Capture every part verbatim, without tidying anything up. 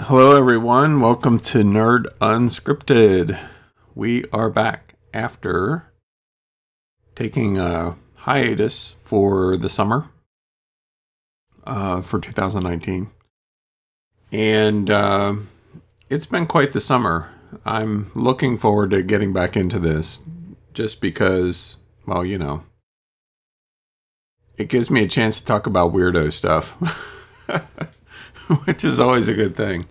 Hello, everyone. Welcome to Nerd Unscripted. We are back after taking a hiatus for the summer uh, for two thousand nineteen. And uh, it's been quite the summer. I'm looking forward to getting back into this just because, well, you know, it gives me a chance to talk about weirdo stuff, which is always a good thing.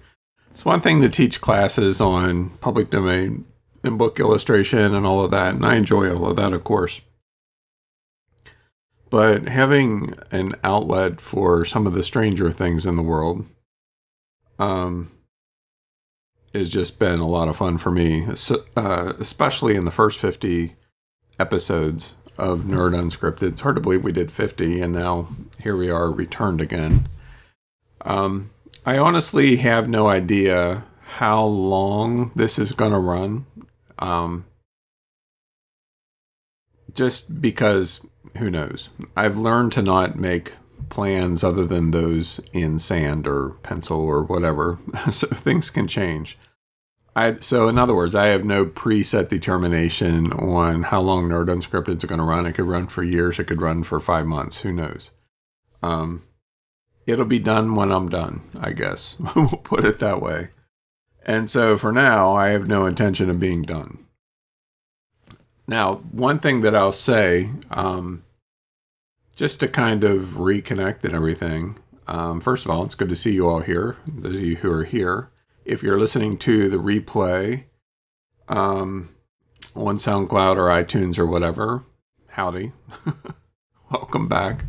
It's one thing to teach classes on public domain and book illustration and all of that, and I enjoy all of that, of course. But having an outlet for some of the stranger things in the world um, has just been a lot of fun for me, uh, especially in the first fifty episodes of Nerd Unscripted. It's hard to believe we did fifty, and now here we are, returned again. Um, I honestly have no idea how long this is going to run. Um, just because, who knows? I've learned to not make plans other than those in sand or pencil or whatever. So things can change. I, so in other words, I have no preset determination on how long Nerd Unscripted is going to run. It could run for years. It could run for five months. Who knows? Um... It'll be done when I'm done, I guess. We'll put it that way. And so for now, I have no intention of being done. Now, one thing that I'll say, um, just to kind of reconnect and everything, um, first of all, it's good to see you all here, those of you who are here. If you're listening to the replay um, on SoundCloud or iTunes or whatever, howdy. Welcome back.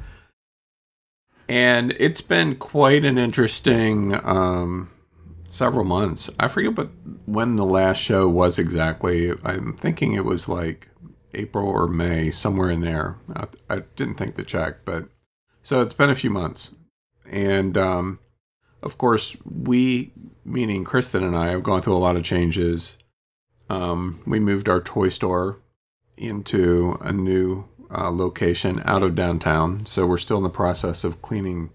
And it's been quite an interesting um, several months. I forget but when the last show was exactly. I'm thinking it was like April or May, somewhere in there. I, I didn't think to check, but so it's been a few months. And um, of course, we, meaning Kristen and I, have gone through a lot of changes. Um, we moved our toy store into a new Uh, location out of downtown, so we're still in the process of cleaning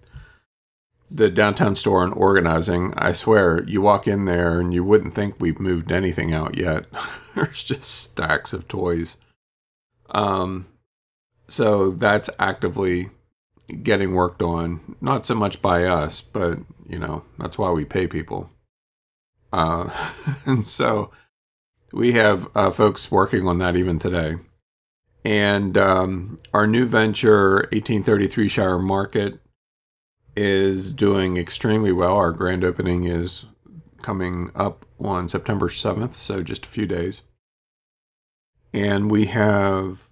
the downtown store and organizing. I swear, you walk in there and you wouldn't think we've moved anything out yet. There's just stacks of toys. Um, so that's actively getting worked on, not so much by us, but you know, that's why we pay people. Uh, and so we have uh, folks working on that even today. And um, our new venture, eighteen thirty-three Shire Market, is doing extremely well. Our grand opening is coming up on September seventh, so just a few days. And we have,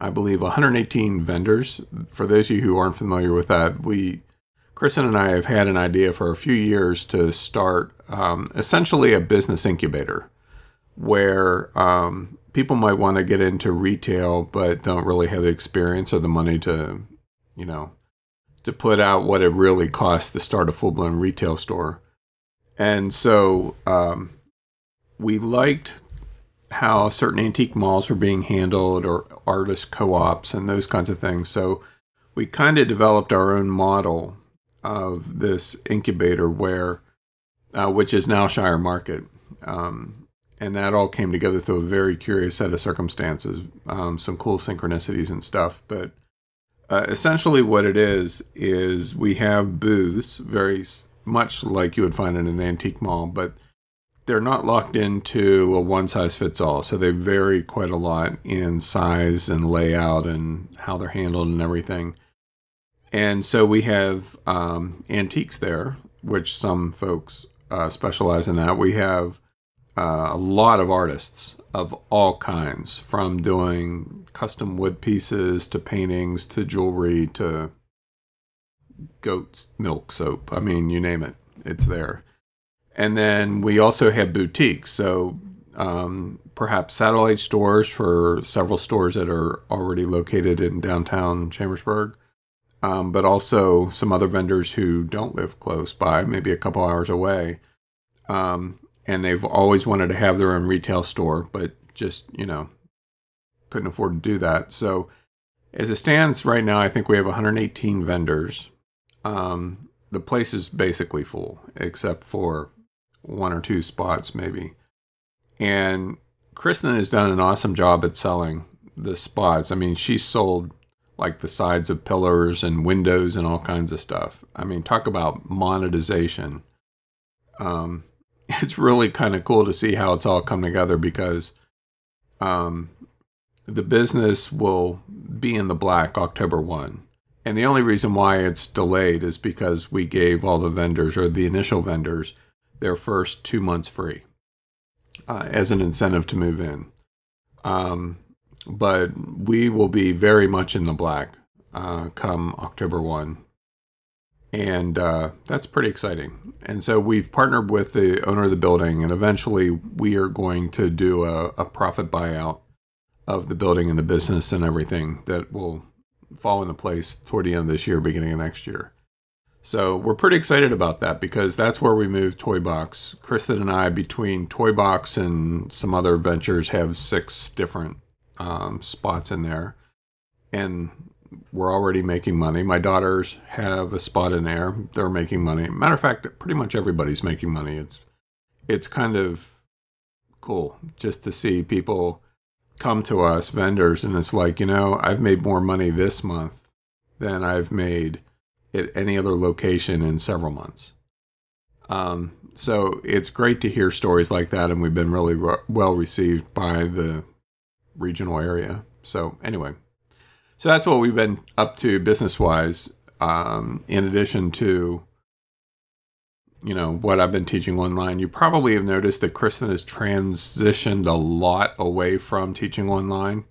I believe, one hundred eighteen vendors. For those of you who aren't familiar with that, we, Kristen and I have had an idea for a few years to start um, essentially a business incubator where um, people might want to get into retail, but don't really have the experience or the money to, you know, to put out what it really costs to start a full-blown retail store. And so um, we liked how certain antique malls were being handled or artist co-ops and those kinds of things. So we kind of developed our own model of this incubator where, uh, which is now Shire Market. Um, And that all came together through a very curious set of circumstances, um, some cool synchronicities and stuff. But uh, essentially what it is, is we have booths, very much like you would find in an antique mall, but they're not locked into a one-size-fits-all. So they vary quite a lot in size and layout and how they're handled and everything. And so we have um, antiques there, which some folks uh, specialize in that. We have Uh, a lot of artists of all kinds, from doing custom wood pieces to paintings to jewelry to goat's milk soap. I mean, you name it, it's there. And then we also have boutiques, so um, perhaps satellite stores for several stores that are already located in downtown Chambersburg, um, but also some other vendors who don't live close by, maybe a couple hours away. Um, And they've always wanted to have their own retail store, but just, you know, couldn't afford to do that. So as it stands right now, I think we have one hundred eighteen vendors. Um, the place is basically full, except for one or two spots maybe. And Kristen has done an awesome job at selling the spots. I mean, she sold like the sides of pillars and windows and all kinds of stuff. I mean, talk about monetization. Um, it's really kind of cool to see how it's all come together, because um, the business will be in the black October first. And the only reason why it's delayed is because we gave all the vendors, or the initial vendors, their first two months free uh, as an incentive to move in. Um, but we will be very much in the black uh, come October first. And uh, that's pretty exciting. And so we've partnered with the owner of the building, and eventually we are going to do a, a profit buyout of the building and the business and everything that will fall into place toward the end of this year, beginning of next year. So we're pretty excited about that, because that's where we moved Toy Box. Kristen and I, between Toy Box and some other ventures, have six different um, spots in there. And we're already making money. My daughters have a spot in there. They're making money. Matter of fact, pretty much everybody's making money. It's it's kind of cool just to see people come to us, vendors, and it's like, you know, I've made more money this month than I've made at any other location in several months. Um, so it's great to hear stories like that, and we've been really re- well received by the regional area. So anyway, so that's what we've been up to business-wise, um, in addition to, you know, what I've been teaching online. You probably have noticed that Kristen has transitioned a lot away from teaching online.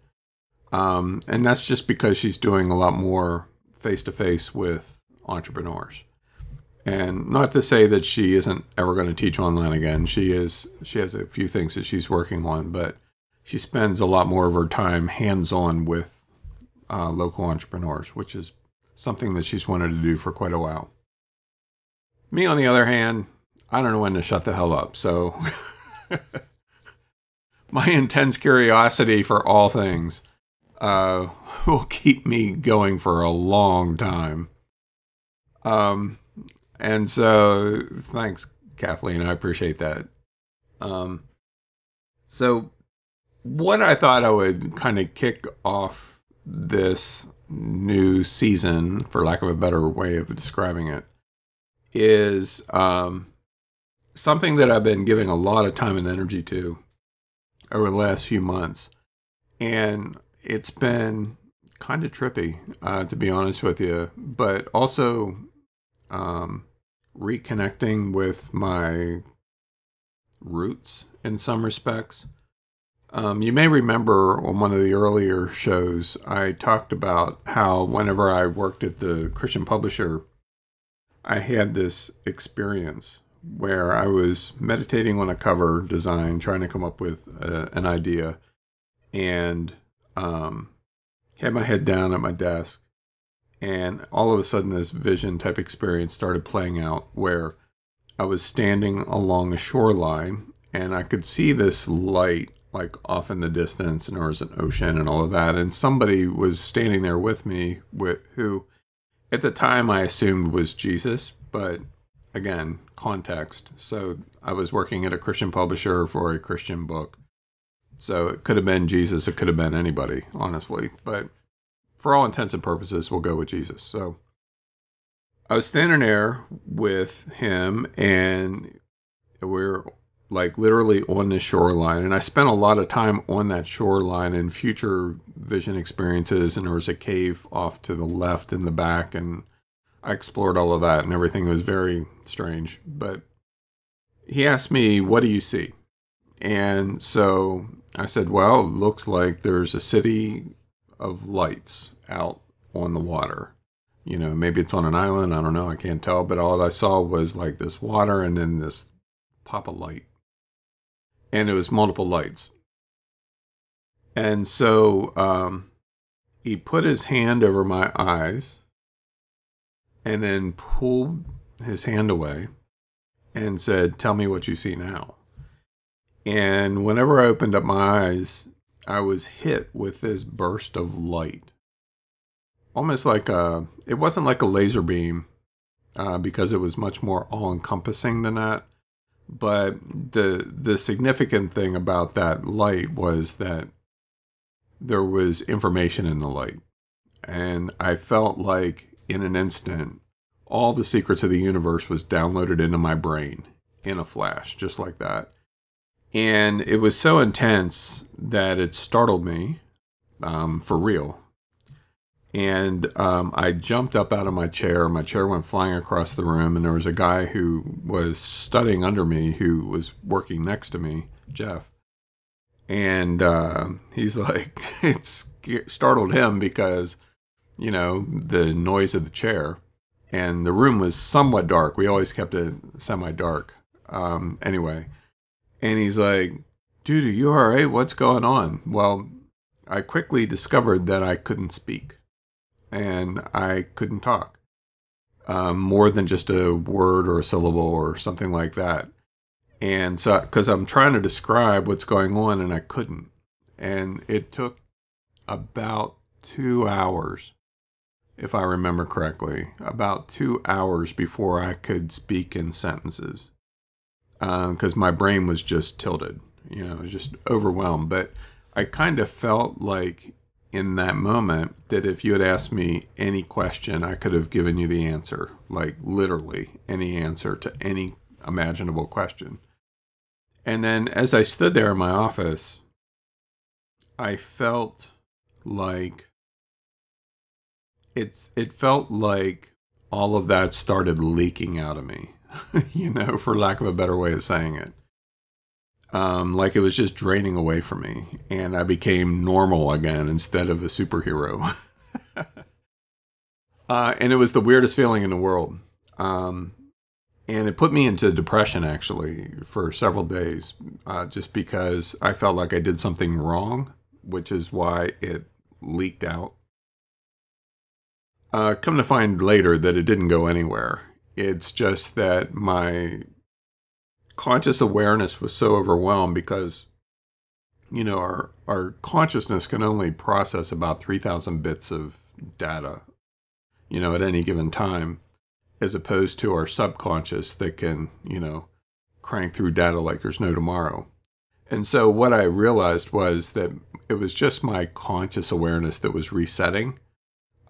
Um, and that's just because she's doing a lot more face-to-face with entrepreneurs. And not to say that she isn't ever going to teach online again. She is. She has a few things that she's working on, but she spends a lot more of her time hands-on with uh, local entrepreneurs, which is something that she's wanted to do for quite a while. Me, on the other hand, I don't know when to shut the hell up. So my intense curiosity for all things uh, will keep me going for a long time. Um, and so thanks, Kathleen. I appreciate that. Um, so what I thought I would kind of kick off this new season, for lack of a better way of describing it, is um, something that I've been giving a lot of time and energy to over the last few months. And it's been kind of trippy, uh, to be honest with you, but also um, reconnecting with my roots in some respects. Um, you may remember on one of the earlier shows, I talked about how whenever I worked at the Christian publisher, I had this experience where I was meditating on a cover design, trying to come up with a, an idea, and um, had my head down at my desk. And all of a sudden, this vision type experience started playing out where I was standing along a shoreline, and I could see this light like off in the distance, and there was an ocean and all of that. And somebody was standing there with me with, who... at the time, I assumed was Jesus, but again, context. So I was working at a Christian publisher for a Christian book. So it could have been Jesus. It could have been anybody, honestly. But for all intents and purposes, we'll go with Jesus. So I was standing there with him, and we're like literally on the shoreline. And I spent a lot of time on that shoreline in future vision experiences. And there was a cave off to the left in the back. And I explored all of that, and everything was very strange. But he asked me, "What do you see?" And so I said, "Well, it looks like there's a city of lights out on the water. You know, maybe it's on an island. I don't know. I can't tell. But all I saw was like this water and then this pop of light." And it was multiple lights. And so um, he put his hand over my eyes and then pulled his hand away and said, "Tell me what you see now." And whenever I opened up my eyes, I was hit with this burst of light. Almost like a, it wasn't like a laser beam. uh, because it was much more all-encompassing than that. But the the significant thing about that light was that there was information in the light. And I felt like, in an instant, all the secrets of the universe was downloaded into my brain in a flash, just like that. And it was so intense that it startled me, um, for real. And um, I jumped up out of my chair. My chair went flying across the room, and there was a guy who was studying under me who was working next to me, Jeff. And uh, he's like, it startled him because, you know, the noise of the chair. And the room was somewhat dark. We always kept it semi-dark. Um, anyway, and he's like, dude, are you all right? What's going on? Well, I quickly discovered that I couldn't speak. And I couldn't talk. Um, more than just a word or a syllable or something like that. And so, because I'm trying to describe what's going on, and I couldn't. And it took about two hours, if I remember correctly, about two hours before I could speak in sentences. Because um, my brain was just tilted, you know, just overwhelmed. But I kind of felt like, in that moment, that if you had asked me any question, I could have given you the answer, like literally any answer to any imaginable question. And then as I stood there in my office, I felt like it's it felt like all of that started leaking out of me, you know, for lack of a better way of saying it. Um, like it was just draining away from me, and I became normal again instead of a superhero. uh, and it was the weirdest feeling in the world. Um, and it put me into depression, actually, for several days, uh, just because I felt like I did something wrong, which is why it leaked out. Uh, come to find later that it didn't go anywhere. It's just that my conscious awareness was so overwhelmed because, you know, our our consciousness can only process about three thousand bits of data, you know, at any given time, as opposed to our subconscious that can, you know, crank through data like there's no tomorrow. And so what I realized was that it was just my conscious awareness that was resetting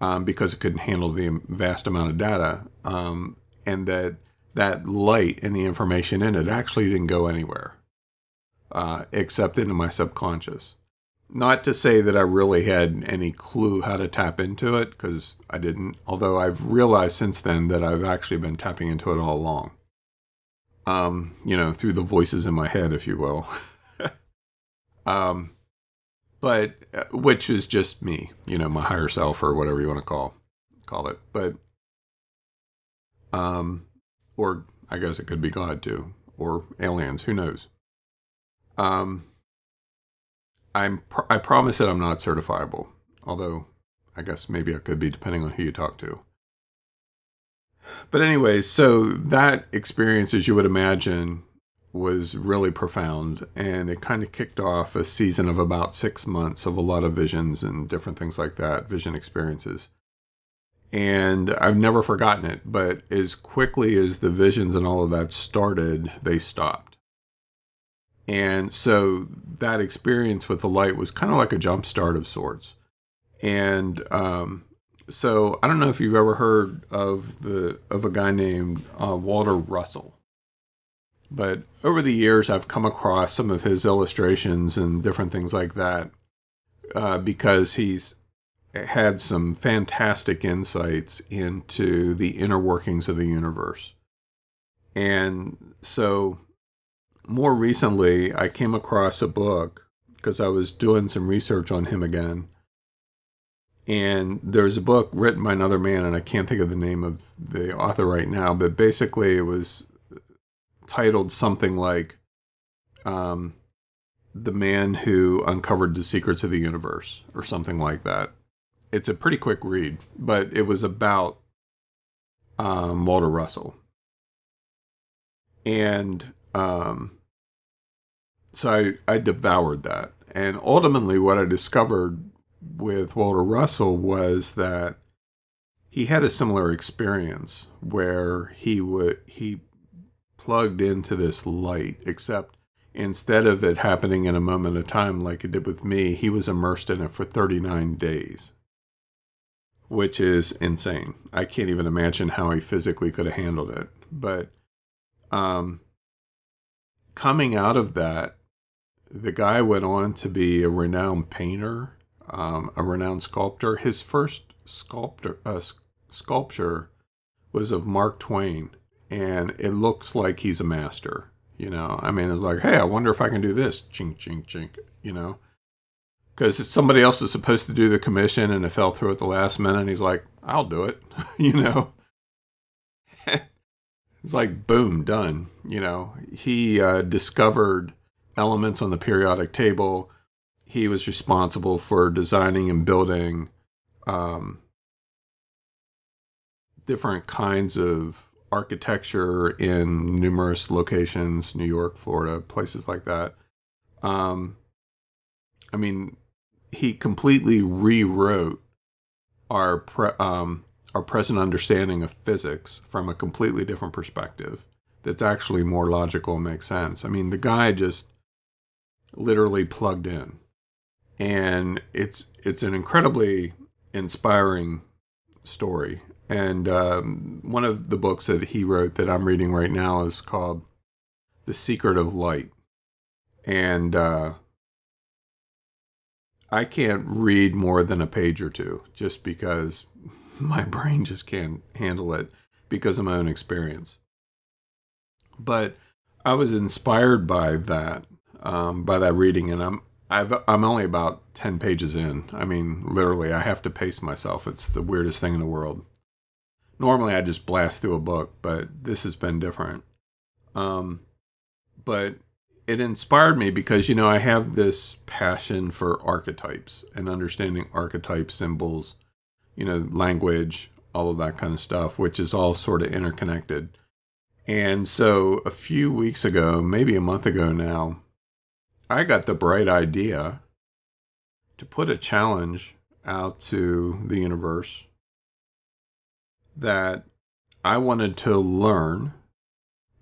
um, because it couldn't handle the vast amount of data, um, and that that light and the information in it actually didn't go anywhere, uh, except into my subconscious. Not to say that I really had any clue how to tap into it, because I didn't, although I've realized since then that I've actually been tapping into it all along, um, you know, through the voices in my head, if you will. um, but, which is just me, you know, my higher self or whatever you want to call, call it. But, um... or I guess it could be God too, or aliens, who knows. Um, I'm pr- I promise that I'm not certifiable, although I guess maybe I could be depending on who you talk to. But anyway, so that experience, as you would imagine, was really profound, and it kind of kicked off a season of about six months of a lot of visions and different things like that, vision experiences. And I've never forgotten it, but as quickly as the visions and all of that started, they stopped. And so that experience with the light was kind of like a jump start of sorts. And um, so I don't know if you've ever heard of the of a guy named uh, Walter Russell. But over the years, I've come across some of his illustrations and different things like that uh, because he's had some fantastic insights into the inner workings of the universe. And so more recently, I came across a book because I was doing some research on him again. And there's a book written by another man, and I can't think of the name of the author right now, but basically it was titled something like um, The Man Who Uncovered the Secrets of the Universe or something like that. It's a pretty quick read, but it was about um, Walter Russell. And um, so I, I devoured that. And ultimately what I discovered with Walter Russell was that he had a similar experience where he would he plugged into this light, except instead of it happening in a moment of time like it did with me, he was immersed in it for thirty-nine days, which is insane. I can't even imagine how he physically could have handled it. But um, coming out of that, the guy went on to be a renowned painter, um, a renowned sculptor. His first sculptor, uh, sculpture was of Mark Twain, and it looks like he's a master. You know, I mean, it's like, hey, I wonder if I can do this. Chink, chink, chink, you know. Because somebody else is supposed to do the commission and it fell through at the last minute. And he's like, I'll do it, you know. It's like, boom, done, you know. He uh, discovered elements on the periodic table. He was responsible for designing and building um, different kinds of architecture in numerous locations, New York, Florida, places like that. Um, I mean, he completely rewrote our pre- um, our present understanding of physics from a completely different perspective that's actually more logical and makes sense. I mean, the guy just literally plugged in. And it's it's an incredibly inspiring story. And um, one of the books that he wrote that I'm reading right now is called The Secret of Light. And uh, I can't read more than a page or two just because my brain just can't handle it because of my own experience. But I was inspired by that, um, by that reading, and I'm I've, I'm only about ten pages in. I mean, literally, I have to pace myself. It's the weirdest thing in the world. Normally, I just blast through a book, but this has been different. Um, but it inspired me because, you know, I have this passion for archetypes and understanding archetype symbols, you know, language, all of that kind of stuff, which is all sort of interconnected. And so a few weeks ago, maybe a month ago now, I got the bright idea to put a challenge out to the universe that I wanted to learn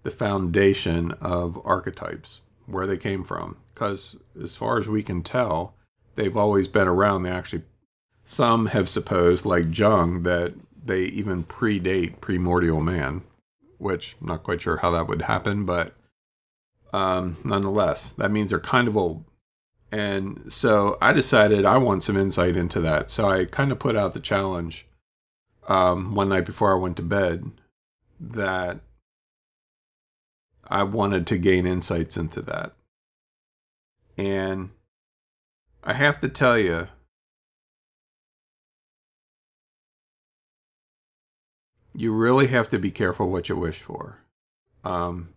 the foundation of archetypes, where they came from. Because as far as we can tell, they've always been around. They actually, some have supposed, like Jung, that they even predate primordial man, which I'm not quite sure how that would happen, but um, nonetheless, that means they're kind of old. And so I decided I want some insight into that. So I kind of put out the challenge Um, one night before I went to bed, that I wanted to gain insights into that. And I have to tell you, you really have to be careful what you wish for. Um,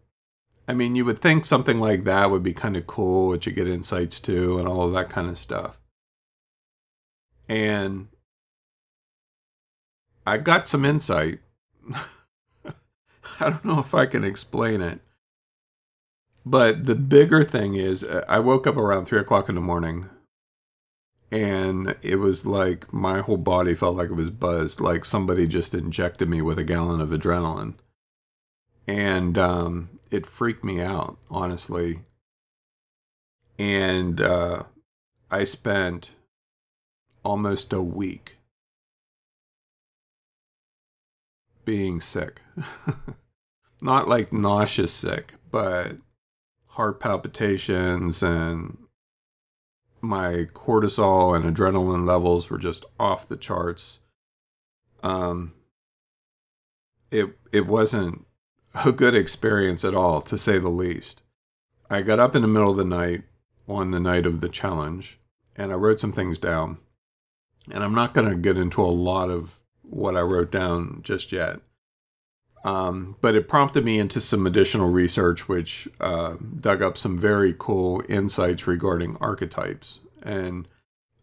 I mean, you would think something like that would be kind of cool, what you get insights to and all of that kind of stuff. And I got some insight. I don't know if I can explain it. But the bigger thing is, I woke up around three o'clock in the morning. And it was like my whole body felt like it was buzzed. Like somebody just injected me with a gallon of adrenaline. And um, it freaked me out, honestly. And uh, I spent almost a week being sick. Not like nauseous sick, but heart palpitations, and my cortisol and adrenaline levels were just off the charts. Um, it, it wasn't a good experience at all, to say the least. I got up in the middle of the night on the night of the challenge, and I wrote some things down. And I'm not going to get into a lot of what I wrote down just yet. Um, but it prompted me into some additional research, which uh, dug up some very cool insights regarding archetypes. And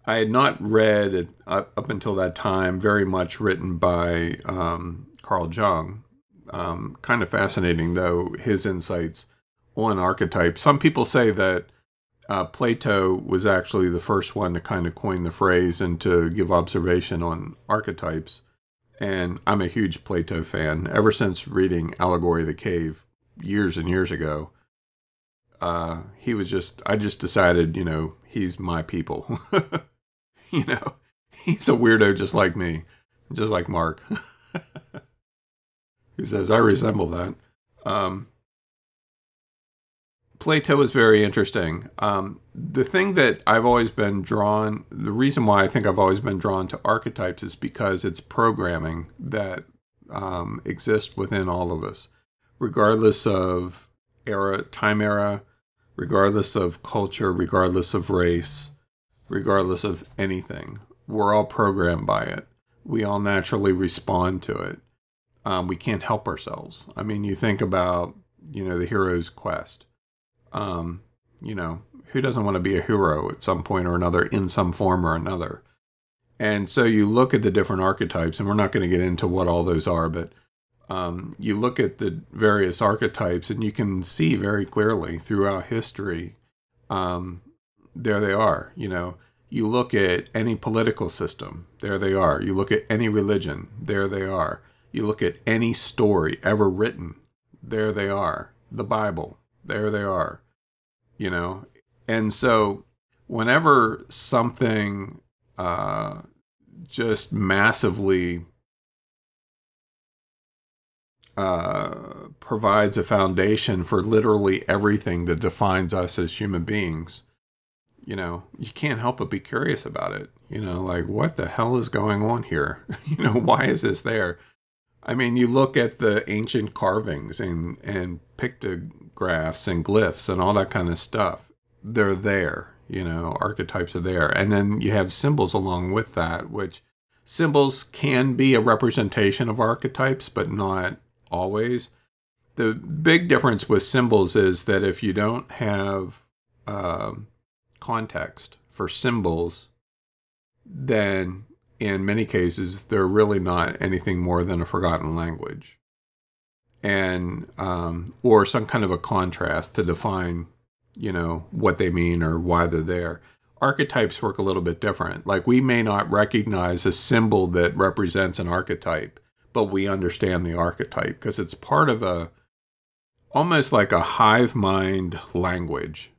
I had not read, it, uh, up until that time, very much written by um, Carl Jung. Um, kind of fascinating, though, his insights on archetypes. Some people say that uh, Plato was actually the first one to kind of coin the phrase and to give observation on archetypes. and I'm a huge Plato fan. Ever since reading Allegory of the Cave years and years ago, uh, he was just, I just decided, you know, he's my people. You know, he's a weirdo just like me, just like Mark. He says, I resemble that. Um, Plato is very interesting. Um, the thing that I've always been drawn, the reason why I think I've always been drawn to archetypes is because it's programming that um, exists within all of us, regardless of era, time era, regardless of culture, regardless of race, regardless of anything. We're all programmed by it. We all naturally respond to it. Um, we can't help ourselves. I mean, you think about, you know, the hero's quest. Um, you know, who doesn't want to be a hero at some point or another in some form or another? And so you look at the different archetypes, and we're not going to get into what all those are, but um, you look at the various archetypes and you can see very clearly throughout history, um, there they are. You know, you look at any political system, there they are. You look at any religion, there they are. You look at any story ever written, there they are. The Bible, there they are. You know? And so whenever something uh, just massively uh, provides a foundation for literally everything that defines us as human beings, you know, you can't help but be curious about it. You know, like, what the hell is going on here? You know, why is this there? I mean, you look at the ancient carvings and, and pictographs and glyphs and all that kind of stuff. They're there, you know, archetypes are there. And then you have symbols along with that, which symbols can be a representation of archetypes, but not always. The big difference with symbols is that if you don't have um, context for symbols, then in many cases, they're really not anything more than a forgotten language, and um, or some kind of a contrast to define, you know, what they mean or why they're there. Archetypes work a little bit different. Like, we may not recognize a symbol that represents an archetype, but we understand the archetype because it's part of a, almost like a hive mind language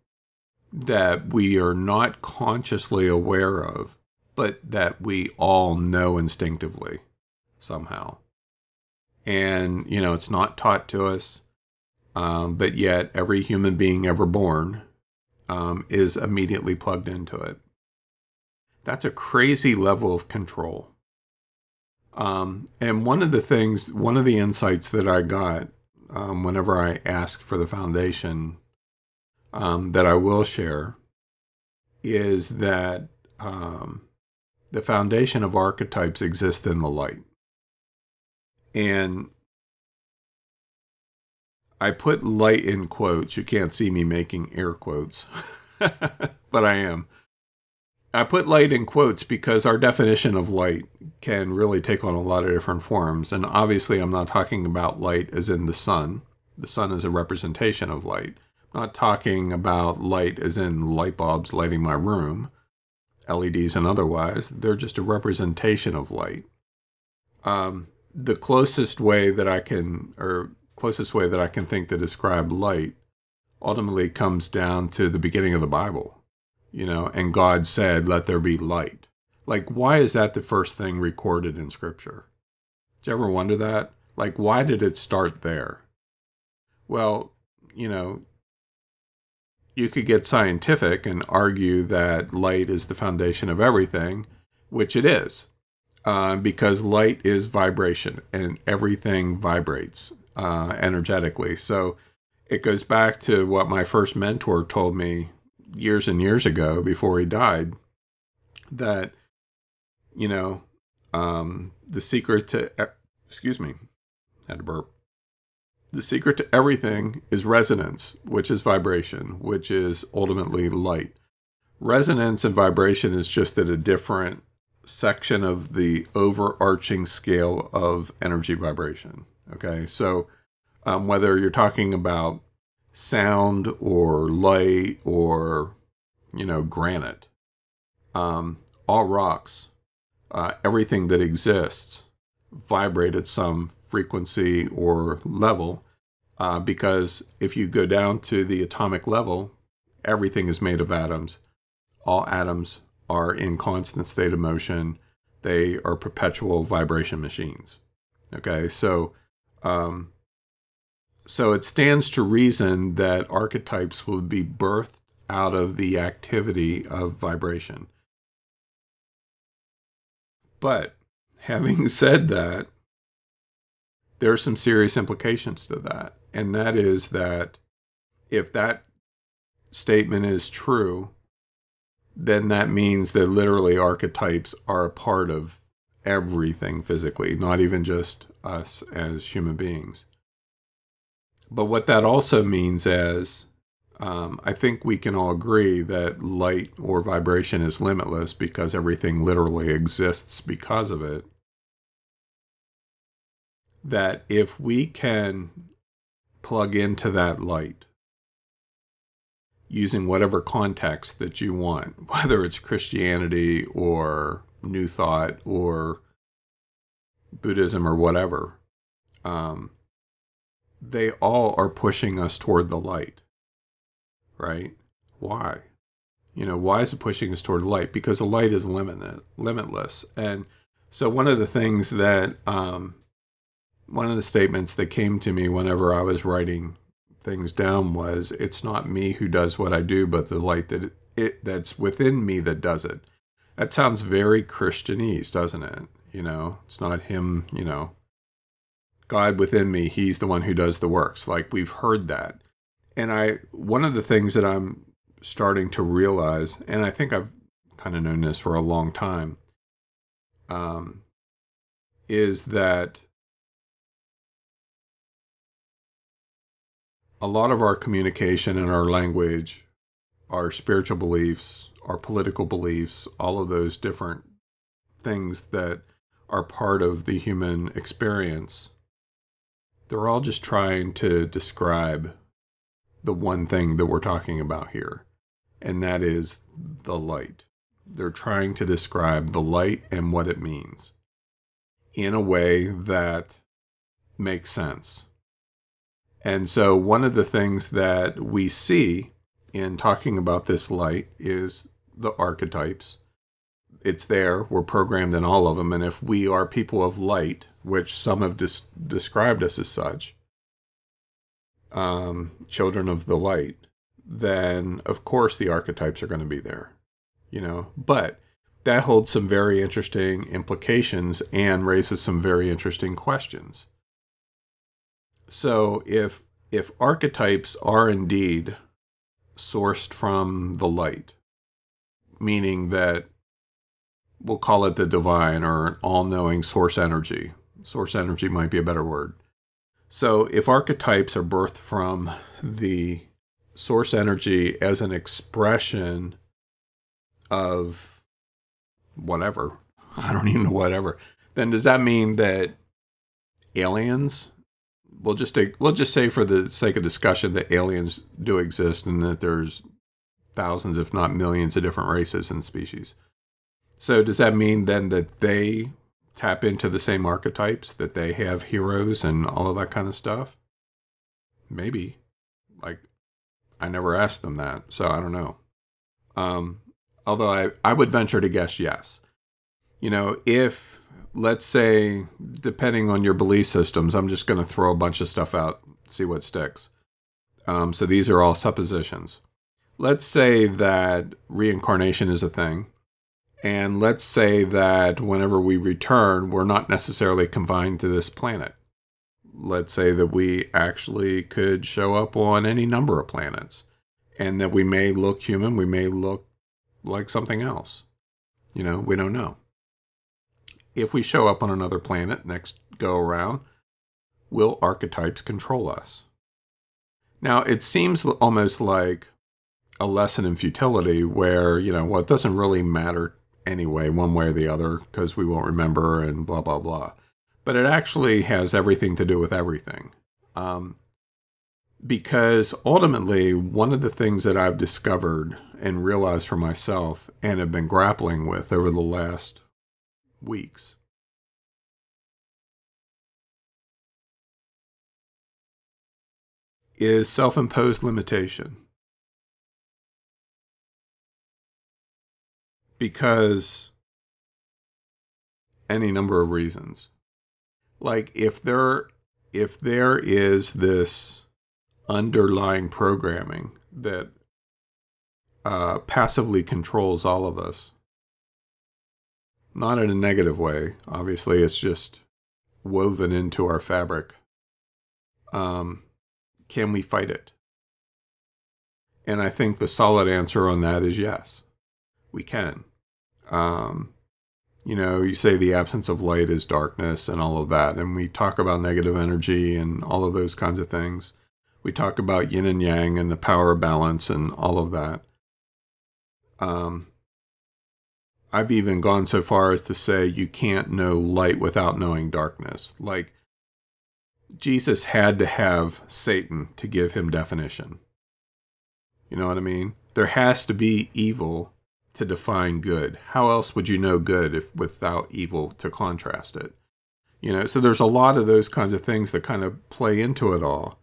that we are not consciously aware of, but that we all know instinctively somehow. And, you know, it's not taught to us, um, but yet every human being ever born um, is immediately plugged into it. That's a crazy level of control. Um, and one of the things, one of the insights that I got um, whenever I asked for the foundation um, that I will share is that um, the foundation of archetypes exists in the light. And I put light in quotes. You can't see me making air quotes, but I am. I put light in quotes because our definition of light can really take on a lot of different forms. And obviously I'm not talking about light as in the sun. The sun is a representation of light. I'm not talking about light as in light bulbs lighting my room, L E Ds and otherwise. They're just a representation of light. Um, the closest way that I can, or closest way that I can think to describe light ultimately comes down to the beginning of the Bible, you know, and God said, let there be light. Like, why is that the first thing recorded in Scripture? Did you ever wonder that? Like, why did it start there? Well, you know, you could get scientific and argue that light is the foundation of everything, which it is, uh, because light is vibration and everything vibrates uh, energetically. So it goes back to what my first mentor told me years and years ago before he died, that, you know, um, the secret to, e- excuse me, had to burp. The secret to everything is resonance, which is vibration, which is ultimately light. Resonance and vibration is just at a different section of the overarching scale of energy vibration. Okay, so um, whether you're talking about sound or light or, you know, granite, um, all rocks, uh, everything that exists vibrate at some frequency or level, uh, because if you go down to the atomic level, everything is made of atoms. All atoms are in constant state of motion. They are perpetual vibration machines. Okay, so um, so it stands to reason that archetypes will be birthed out of the activity of vibration. But having said that, there are some serious implications to that. And that is that if that statement is true, then that means that literally archetypes are a part of everything physically, not even just us as human beings. But what that also means is, um, I think we can all agree that light or vibration is limitless because everything literally exists because of it. That if we can plug into that light, using whatever context that you want, whether it's Christianity or New Thought or Buddhism or whatever, um, they all are pushing us toward the light, right? Why? You know, why is it pushing us toward the light? Because the light is limitless. limitless. And so one of the things that, um, one of the statements that came to me whenever I was writing things down was, it's not me who does what I do, but the light that it, it that's within me that does it. That sounds very Christianese, doesn't it? You know, it's not him, you know, God within me, he's the one who does the works. Like, we've heard that. And I, one of the things that I'm starting to realize, and I think I've kind of known this for a long time, um, is that a lot of our communication and our language, our spiritual beliefs, our political beliefs, all of those different things that are part of the human experience, they're all just trying to describe the one thing that we're talking about here, and that is the light. They're trying to describe the light and what it means in a way that makes sense. And so one of the things that we see in talking about this light is the archetypes. It's there. We're programmed in all of them. And if we are people of light, which some have dis- described us as such, um, children of the light, then of course the archetypes are going to be there, you know. But that holds some very interesting implications and raises some very interesting questions. So if if archetypes are indeed sourced from the light, meaning that we'll call it the divine or an all-knowing source energy. Source energy might be a better word. So if archetypes are birthed from the source energy as an expression of whatever, I don't even know whatever, then does that mean that aliens... We'll just take, we'll just say for the sake of discussion that aliens do exist and that there's thousands, if not millions, of different races and species. So does that mean then that they tap into the same archetypes, that they have heroes and all of that kind of stuff? Maybe. Like, I never asked them that, so I don't know. Um, although I, I would venture to guess yes. You know, if... Let's say, depending on your belief systems, I'm just going to throw a bunch of stuff out, see what sticks. Um, so these are all suppositions. Let's say that reincarnation is a thing. And let's say that whenever we return, we're not necessarily confined to this planet. Let's say that we actually could show up on any number of planets. And that we may look human, we may look like something else. You know, we don't know. If we show up on another planet next go around, will archetypes control us? Now, it seems almost like a lesson in futility where, you know, well, it doesn't really matter anyway, one way or the other, because we won't remember and blah, blah, blah. But it actually has everything to do with everything. Um, because ultimately, one of the things that I've discovered and realized for myself and have been grappling with over the last... weeks is self-imposed limitation. Because any number of reasons. Like if there if there is this underlying programming that uh, passively controls all of us, not in a negative way, obviously, it's just woven into our fabric, um, can we fight it? And I think the solid answer on that is yes, we can. Um, you know, you say the absence of light is darkness and all of that, and we talk about negative energy and all of those kinds of things. We talk about yin and yang and the power balance and all of that. Um, I've even gone so far as to say you can't know light without knowing darkness. Like, Jesus had to have Satan to give him definition. You know what I mean? There has to be evil to define good. How else would you know good if without evil to contrast it? You know, so there's a lot of those kinds of things that kind of play into it all.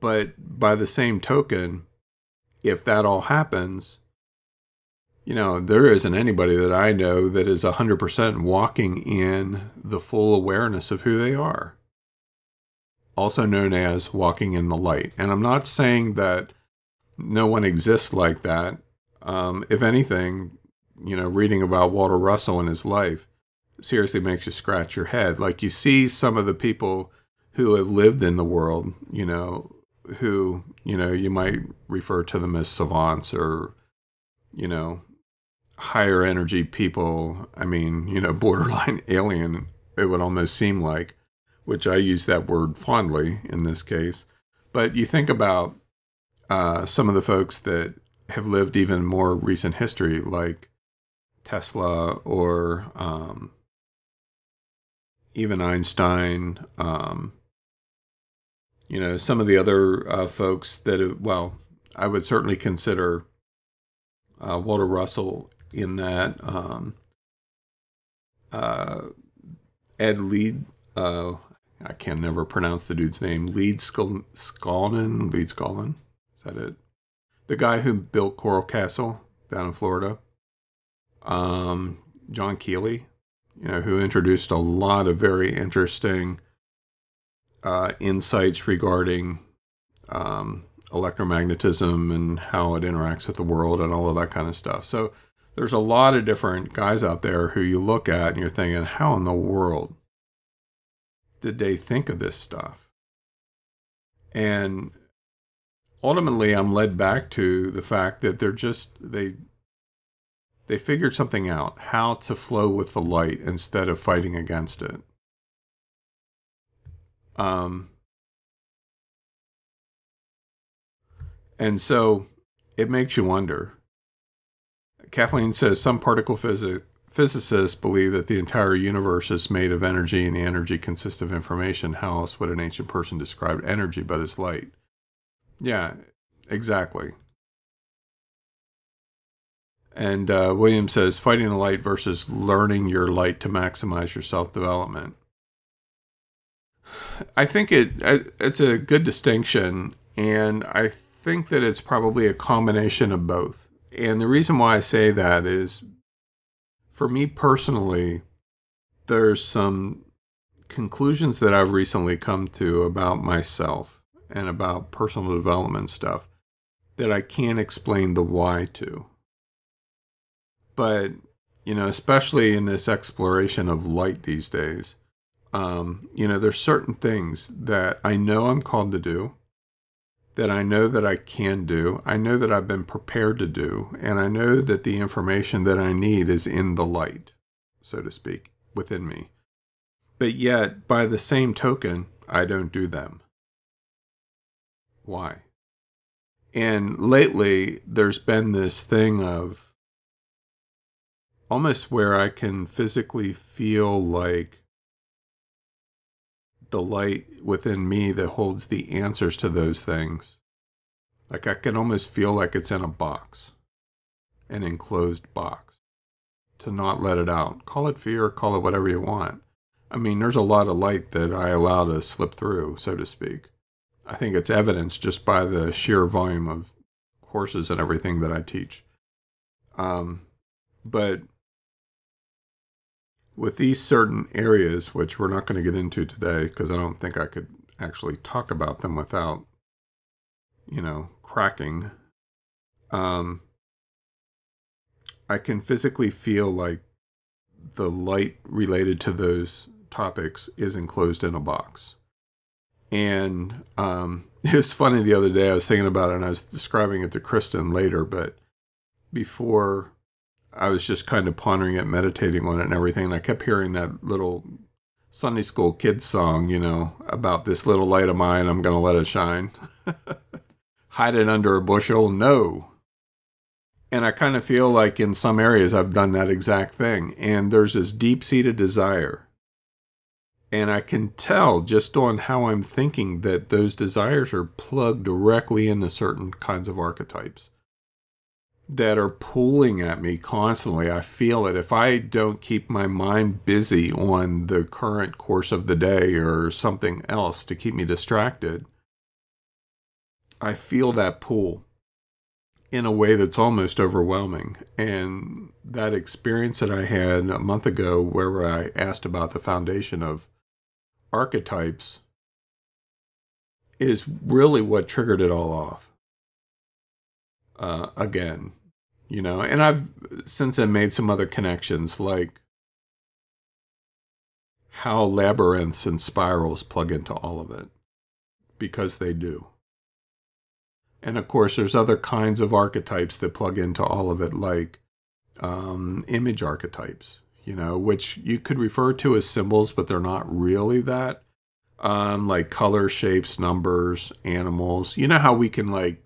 But by the same token, if that all happens, you know, there isn't anybody that I know that is one hundred percent walking in the full awareness of who they are. Also known as walking in the light. And I'm not saying that no one exists like that. Um, if anything, you know, reading about Walter Russell and his life seriously makes you scratch your head. Like, you see some of the people who have lived in the world, you know, who, you know, you might refer to them as savants or, you know, higher energy people. I mean, you know, borderline alien, it would almost seem like, which I use that word fondly in this case. But you think about uh, some of the folks that have lived even more recent history, like Tesla or um, even Einstein, um, you know, some of the other uh, folks that, have, well, I would certainly consider uh, Walter Russell in that, um, uh, Ed Lead, uh, I can never pronounce the dude's name, lead Skullan, lead Skullan, is that it? The guy who built Coral Castle down in Florida, um, John Keely, you know, who introduced a lot of very interesting Uh, insights regarding um, electromagnetism and how it interacts with the world and all of that kind of stuff. So there's a lot of different guys out there who you look at and you're thinking, how in the world did they think of this stuff? And ultimately, I'm led back to the fact that they're just, they, they figured something out, how to flow with the light instead of fighting against it. Um, and so it makes you wonder. Kathleen says some particle phys- physicists believe that the entire universe is made of energy and the energy consists of information. How else would an ancient person describe energy but as light? Yeah, exactly. And uh, William says fighting the light versus learning your light to maximize your self-development. I think it it's a good distinction, and I think that it's probably a combination of both. And the reason why I say that is, for me personally, there's some conclusions that I've recently come to about myself and about personal development stuff that I can't explain the why to. But, you know, especially in this exploration of light these days, Um, you know, there's certain things that I know I'm called to do, that I know that I can do, I know that I've been prepared to do, and I know that the information that I need is in the light, so to speak, within me. But yet, by the same token, I don't do them. Why? And lately, there's been this thing of almost where I can physically feel like the light within me that holds the answers to those things. Like, I can almost feel like it's in a box, an enclosed box, to not let it out. Call it fear, call it whatever you want. I mean, there's a lot of light that I allow to slip through, so to speak. I think it's evidenced just by the sheer volume of courses and everything that I teach. Um, but with these certain areas, which we're not going to get into today, because I don't think I could actually talk about them without, you know, cracking, um, I can physically feel like the light related to those topics is enclosed in a box. And um, it was funny the other day, I was thinking about it, and I was describing it to Kristen later, but before I was just kind of pondering it, meditating on it and everything, and I kept hearing that little Sunday school kids song, you know, about this little light of mine, I'm going to let it shine. Hide it under a bushel, no. And I kind of feel like in some areas I've done that exact thing, and there's this deep-seated desire. And I can tell just on how I'm thinking that those desires are plugged directly into certain kinds of archetypes that are pulling at me constantly. I feel it. If I don't keep my mind busy on the current course of the day or something else to keep me distracted, I feel that pull in a way that's almost overwhelming. And that experience that I had a month ago where I asked about the foundation of archetypes is really what triggered it all off uh, again, you know, and I've since then made some other connections, like how labyrinths and spirals plug into all of it, because they do. And of course, there's other kinds of archetypes that plug into all of it, like um, image archetypes, you know, which you could refer to as symbols, but they're not really that, um, like color, shapes, numbers, animals. You know how we can, like,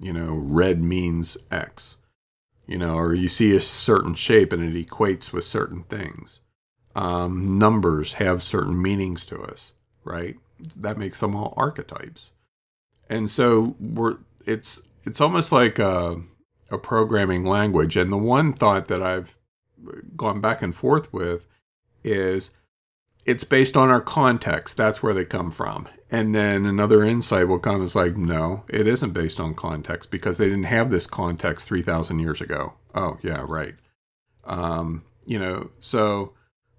you know, red means X, you know, or you see a certain shape and it equates with certain things. Um, numbers have certain meanings to us, right? That makes them all archetypes. And so we're it's it's almost like a, a programming language. And the one thought that I've gone back and forth with is it's based on our context. That's where they come from. And then another insight will come is like, no, it isn't based on context, because they didn't have this context three thousand years ago. Oh, yeah, right. Um, you know, so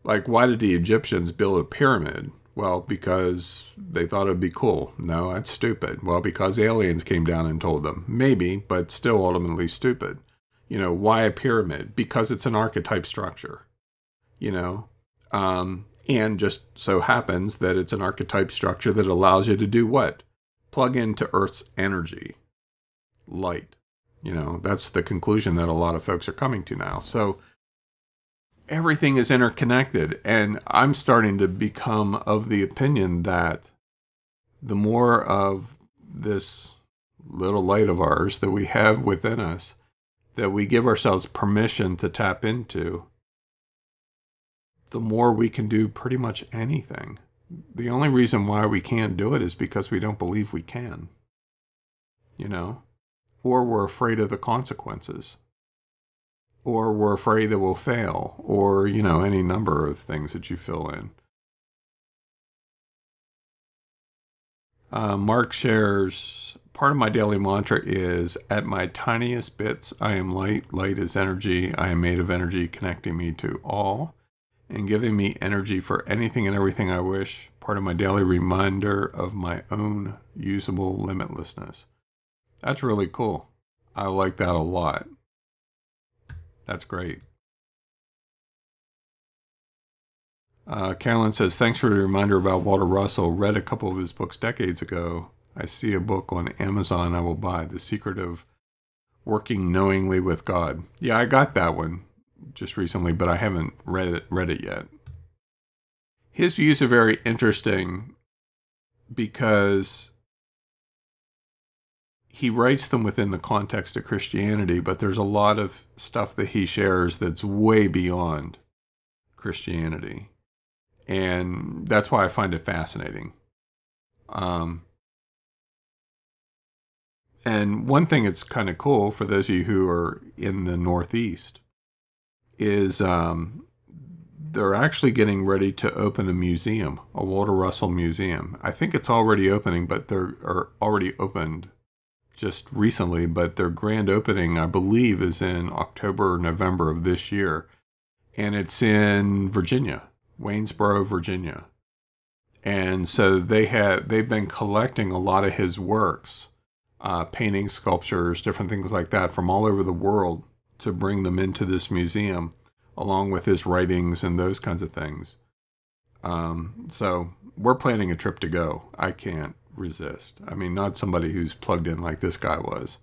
like, why did the Egyptians build a pyramid? Well, because they thought it'd be cool. No, that's stupid. Well, because aliens came down and told them. Maybe, but still ultimately stupid. You know, why a pyramid? Because it's an archetype structure, you know? Um, and just so happens that it's an archetype structure that allows you to do what? Plug into Earth's energy. Light. You know, that's the conclusion that a lot of folks are coming to now. So everything is interconnected, and I'm starting to become of the opinion that the more of this little light of ours that we have within us, that we give ourselves permission to tap into, the more we can do pretty much anything. The only reason why we can't do it is because we don't believe we can, you know, or we're afraid of the consequences. Or we're afraid that we'll fail, or, you know, any number of things that you fill in. Uh, Mark shares, part of my daily mantra is, at my tiniest bits, I am light. Light is energy. I am made of energy, connecting me to all and giving me energy for anything and everything I wish. Part of my daily reminder of my own usable limitlessness. That's really cool. I like that a lot. That's great. Uh, Carolyn says, thanks for the reminder about Walter Russell. Read a couple of his books decades ago. I see a book on Amazon I will buy, The Secret of Working Knowingly with God. Yeah, I got that one just recently, but I haven't read it, read it yet. His views are very interesting because he writes them within the context of Christianity, but there's a lot of stuff that he shares that's way beyond Christianity. And that's why I find it fascinating. Um, and one thing that's kind of cool for those of you who are in the Northeast is um, they're actually getting ready to open a museum, a Walter Russell museum. I think it's already opening, but they're are already opened just recently, but their grand opening, I believe, is in October or November of this year. And it's in Virginia, Waynesboro, Virginia. And so they had, they've been collecting a lot of his works, uh, paintings, sculptures, different things like that from all over the world to bring them into this museum, along with his writings and those kinds of things. Um, so we're planning a trip to go. I can't resist. I mean, not somebody who's plugged in like this guy was.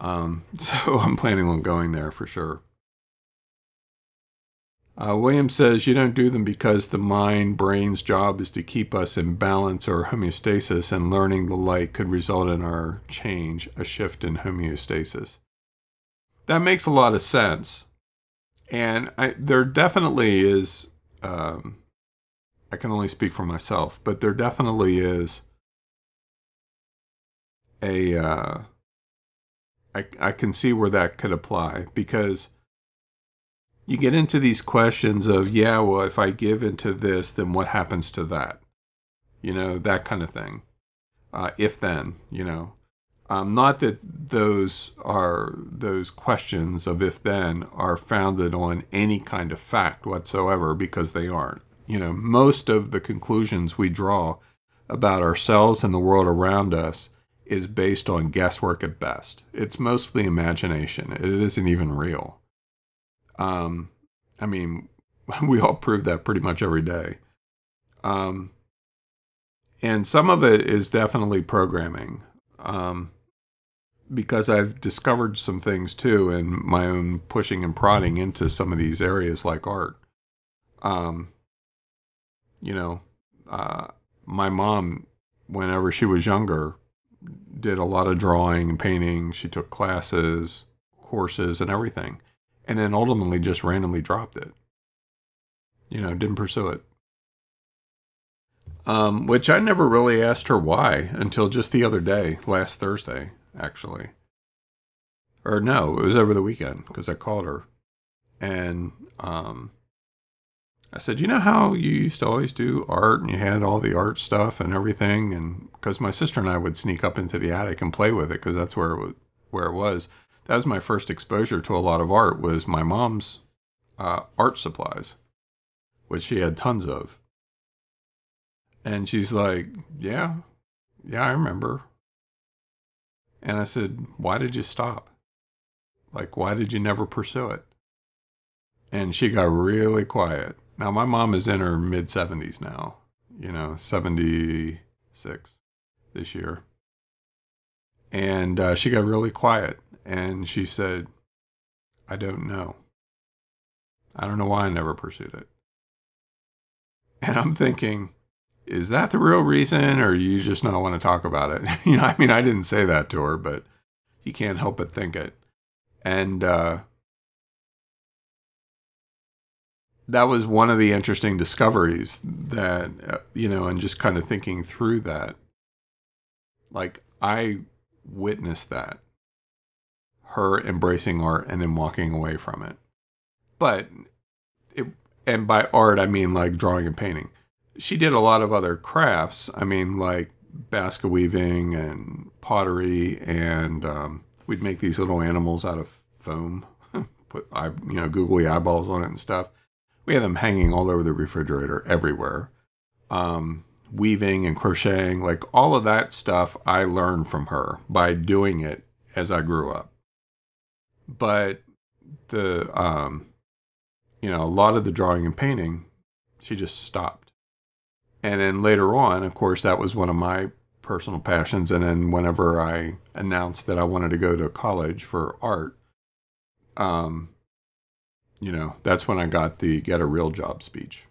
Um, so I'm planning on going there for sure. Uh, William says, you don't do them because the mind, brain's job is to keep us in balance or homeostasis, and learning the light could result in our change, a shift in homeostasis. That makes a lot of sense. And I, there definitely is, um, I can only speak for myself, but there definitely is a, uh, I, I can see where that could apply, because you get into these questions of, yeah, well, if I give into this, then what happens to that? You know, that kind of thing. Uh, if then, you know. Um, not that those are those questions of if then are founded on any kind of fact whatsoever, because they aren't. You know, most of the conclusions we draw about ourselves and the world around us is based on guesswork at best. It's mostly imagination. It isn't even real. Um, I mean, we all prove that pretty much every day. Um, and some of it is definitely programming, um, because I've discovered some things too in my own pushing and prodding into some of these areas like art. Um, you know, uh, my mom, whenever she was younger, did a lot of drawing and painting. She took classes, courses, and everything. And then ultimately just randomly dropped it. You know, didn't pursue it. Um, which I never really asked her why until just the other day, last Thursday, actually. Or no, it was over the weekend, because I called her. And um, I said, you know how you used to always do art, and you had all the art stuff and everything? And because my sister and I would sneak up into the attic and play with it, because that's where it was, where it was. That was my first exposure to a lot of art, was my mom's uh, art supplies, which she had tons of. And she's like, yeah, yeah, I remember. And I said, why did you stop? Like, why did you never pursue it? And she got really quiet. Now, my mom is in her mid-seventies now, you know, seventy-six this year. And uh, she got really quiet. And she said, I don't know. I don't know why I never pursued it. And I'm thinking, is that the real reason, or you just not want to talk about it? You know, I mean, I didn't say that to her, but you can't help but think it. And uh, that was one of the interesting discoveries that, uh, you know, and just kind of thinking through that. Like, I witnessed that. Her embracing art and then walking away from it. But, it, and by art, I mean like drawing and painting. She did a lot of other crafts. I mean, like basket weaving and pottery, and um, we'd make these little animals out of foam, put eye, you know, googly eyeballs on it and stuff. We had them hanging all over the refrigerator everywhere. Um, weaving and crocheting, like all of that stuff I learned from her by doing it as I grew up. But the, um, you know, a lot of the drawing and painting, she just stopped. And then later on, of course, that was one of my personal passions. And then whenever I announced that I wanted to go to college for art, um, you know, that's when I got the get a real job speech.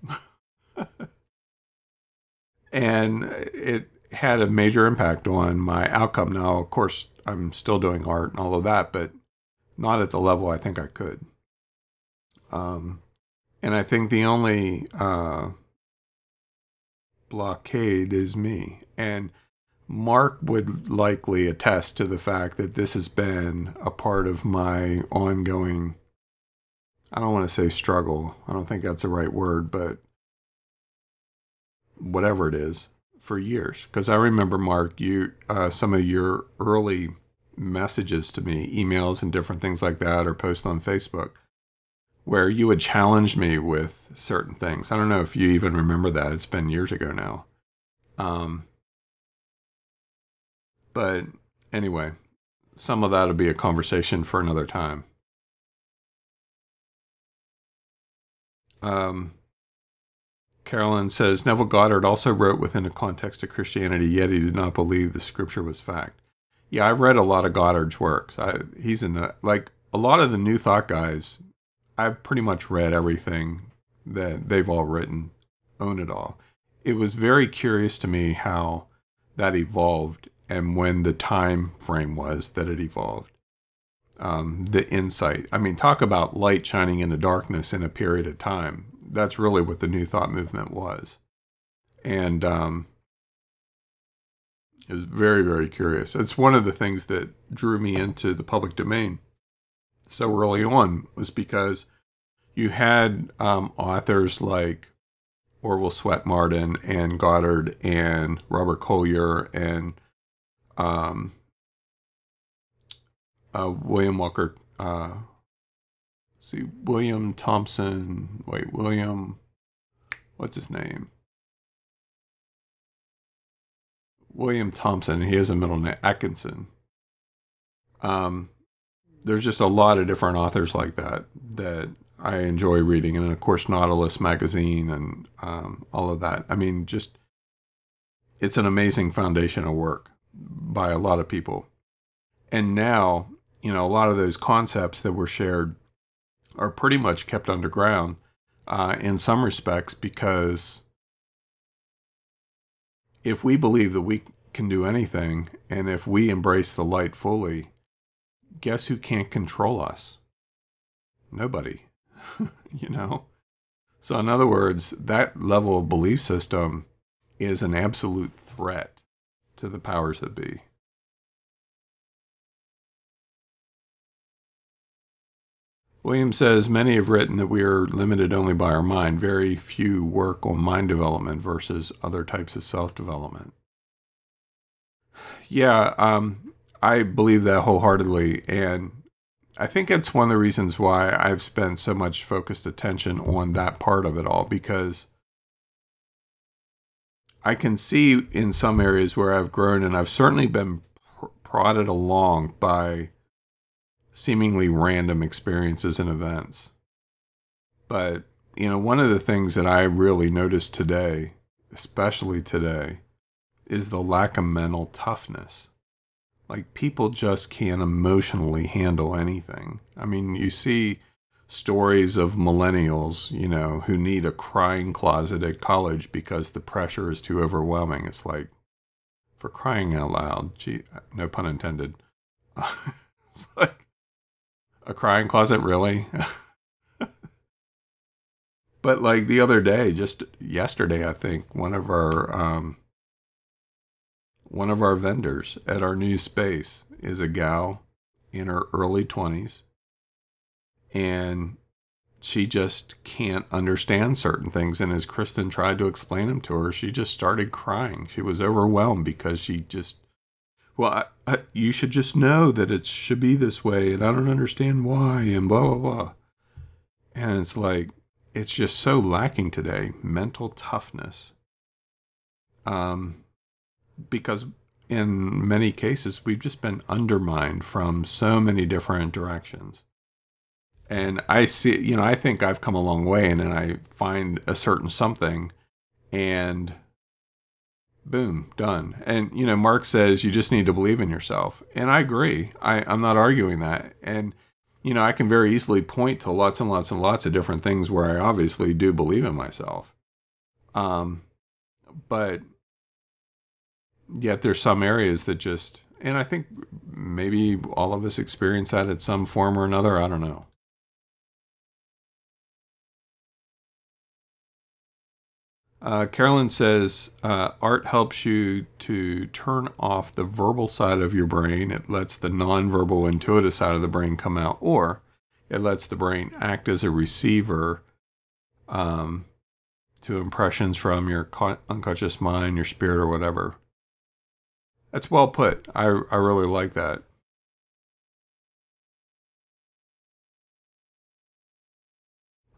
And it had a major impact on my outcome. Now, of course, I'm still doing art and all of that, but not at the level I think I could. Um, and I think the only uh, blockade is me. And Mark would likely attest to the fact that this has been a part of my ongoing I don't want to say struggle. I don't think that's the right word, but whatever it is, for years. Because I remember, Mark, you uh, some of your early messages to me, emails and different things like that, or posts on Facebook, where you would challenge me with certain things. I don't know if you even remember that. It's been years ago now. Um, but anyway, some of that will be a conversation for another time. Um, Carolyn says, Neville Goddard also wrote within the context of Christianity, yet he did not believe the scripture was fact. Yeah, I've read a lot of Goddard's works. I, he's in a, like a lot of the New Thought guys, I've pretty much read everything that they've all written, own it all. It was very curious to me how that evolved and when the time frame was that it evolved. Um, the insight. I mean, talk about light shining into darkness in a period of time. That's really what the New Thought movement was. And um, it was very, very curious. It's one of the things that drew me into the public domain so early on, was because you had um, authors like Orville Sweat Marden and Goddard and Robert Collier and um, uh, William Walker uh See, William Thompson, wait, William, what's his name? William Thompson, he has a middle name, Atkinson. Um, there's just a lot of different authors like that that I enjoy reading. And, of course, Nautilus magazine and um, all of that. I mean, just, it's an amazing foundation of work by a lot of people. And now, you know, a lot of those concepts that were shared are pretty much kept underground uh, in some respects, because if we believe that we can do anything, and if we embrace the light fully, guess who can't control us? Nobody, you know? So in other words, that level of belief system is an absolute threat to the powers that be. William says, many have written that we are limited only by our mind. Very few work on mind development versus other types of self-development. Yeah, um, I believe that wholeheartedly. And I think that's one of the reasons why I've spent so much focused attention on that part of it all, because I can see in some areas where I've grown, and I've certainly been pr- prodded along by seemingly random experiences and events. But, you know, one of the things that I really noticed today, especially today, is the lack of mental toughness. Like, people just can't emotionally handle anything. I mean, you see stories of millennials, you know, who need a crying closet at college because the pressure is too overwhelming. It's like, for crying out loud, gee, no pun intended. It's like, a crying closet, really? But like the other day, just yesterday, I think one of our um, one of our vendors at our new space is a gal in her early twenties, and she just can't understand certain things. And as Kristen tried to explain them to her, she just started crying. She was overwhelmed because she just. Well, I, I, you should just know that it should be this way, and I don't understand why, and blah, blah, blah. And it's like, it's just so lacking today, mental toughness. Um, because in many cases, we've just been undermined from so many different directions. And I see, you know, I think I've come a long way, and then I find a certain something, and boom, done. And, you know, Mark says you just need to believe in yourself. And I agree. I, I'm not arguing that. And, you know, I can very easily point to lots and lots and lots of different things where I obviously do believe in myself. Um, but yet there's some areas that just, and I think maybe all of us experience that at some form or another. I don't know. Uh, Carolyn says, uh, art helps you to turn off the verbal side of your brain. It lets the nonverbal intuitive side of the brain come out. Or It lets the brain act as a receiver um, to impressions from your con- unconscious mind, your spirit, or whatever. That's well put. I, I really like that.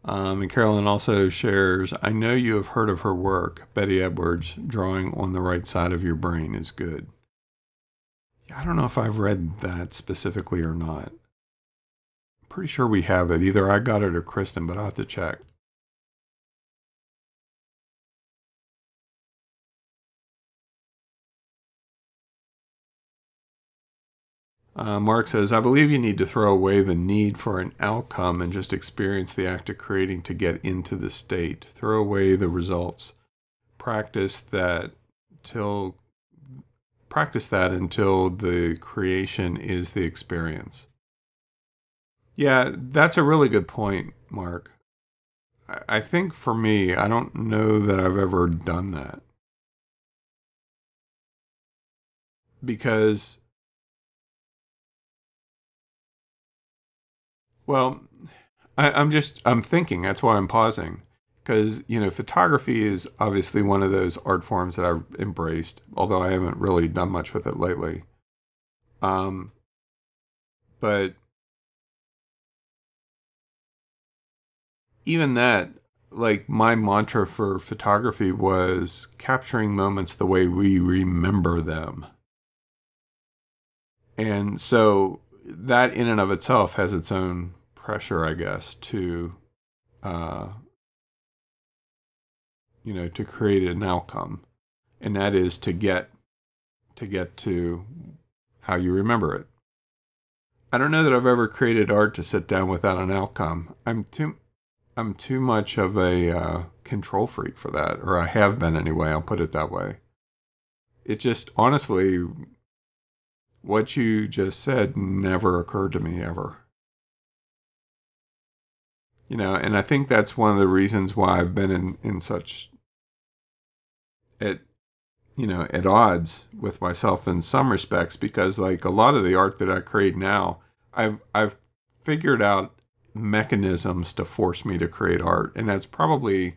Um, and Carolyn also shares, I know you have heard of her work. Betty Edwards, Drawing on the Right Side of Your Brain is good. Yeah, I don't know if I've read that specifically or not. I'm pretty sure we have it. Either I got it or Kristen, but I'll have to check. Uh, Mark says, I believe you need to throw away the need for an outcome and just experience the act of creating to get into the state. Throw away the results. Practice that till, practice that until the creation is the experience. Yeah, that's a really good point, Mark. I think for me, I don't know that I've ever done that. Because... Well, I, I'm just, I'm thinking, that's why I'm pausing. Because, you know, photography is obviously one of those art forms that I've embraced, although I haven't really done much with it lately. Um, but even that, like, my mantra for photography was capturing moments the way we remember them. And so... that in and of itself has its own pressure, I guess, to, uh, you know, to create an outcome. And that is to get, to get to how you remember it. I don't know that I've ever created art to sit down without an outcome. I'm too, I'm too much of a uh, control freak for that, or I have been anyway, I'll put it that way. It just, honestly... what you just said never occurred to me ever. You know, and I think that's one of the reasons why I've been in, in such, at, you know, at odds with myself in some respects, because like a lot of the art that I create now, I've, I've figured out mechanisms to force me to create art. And that's probably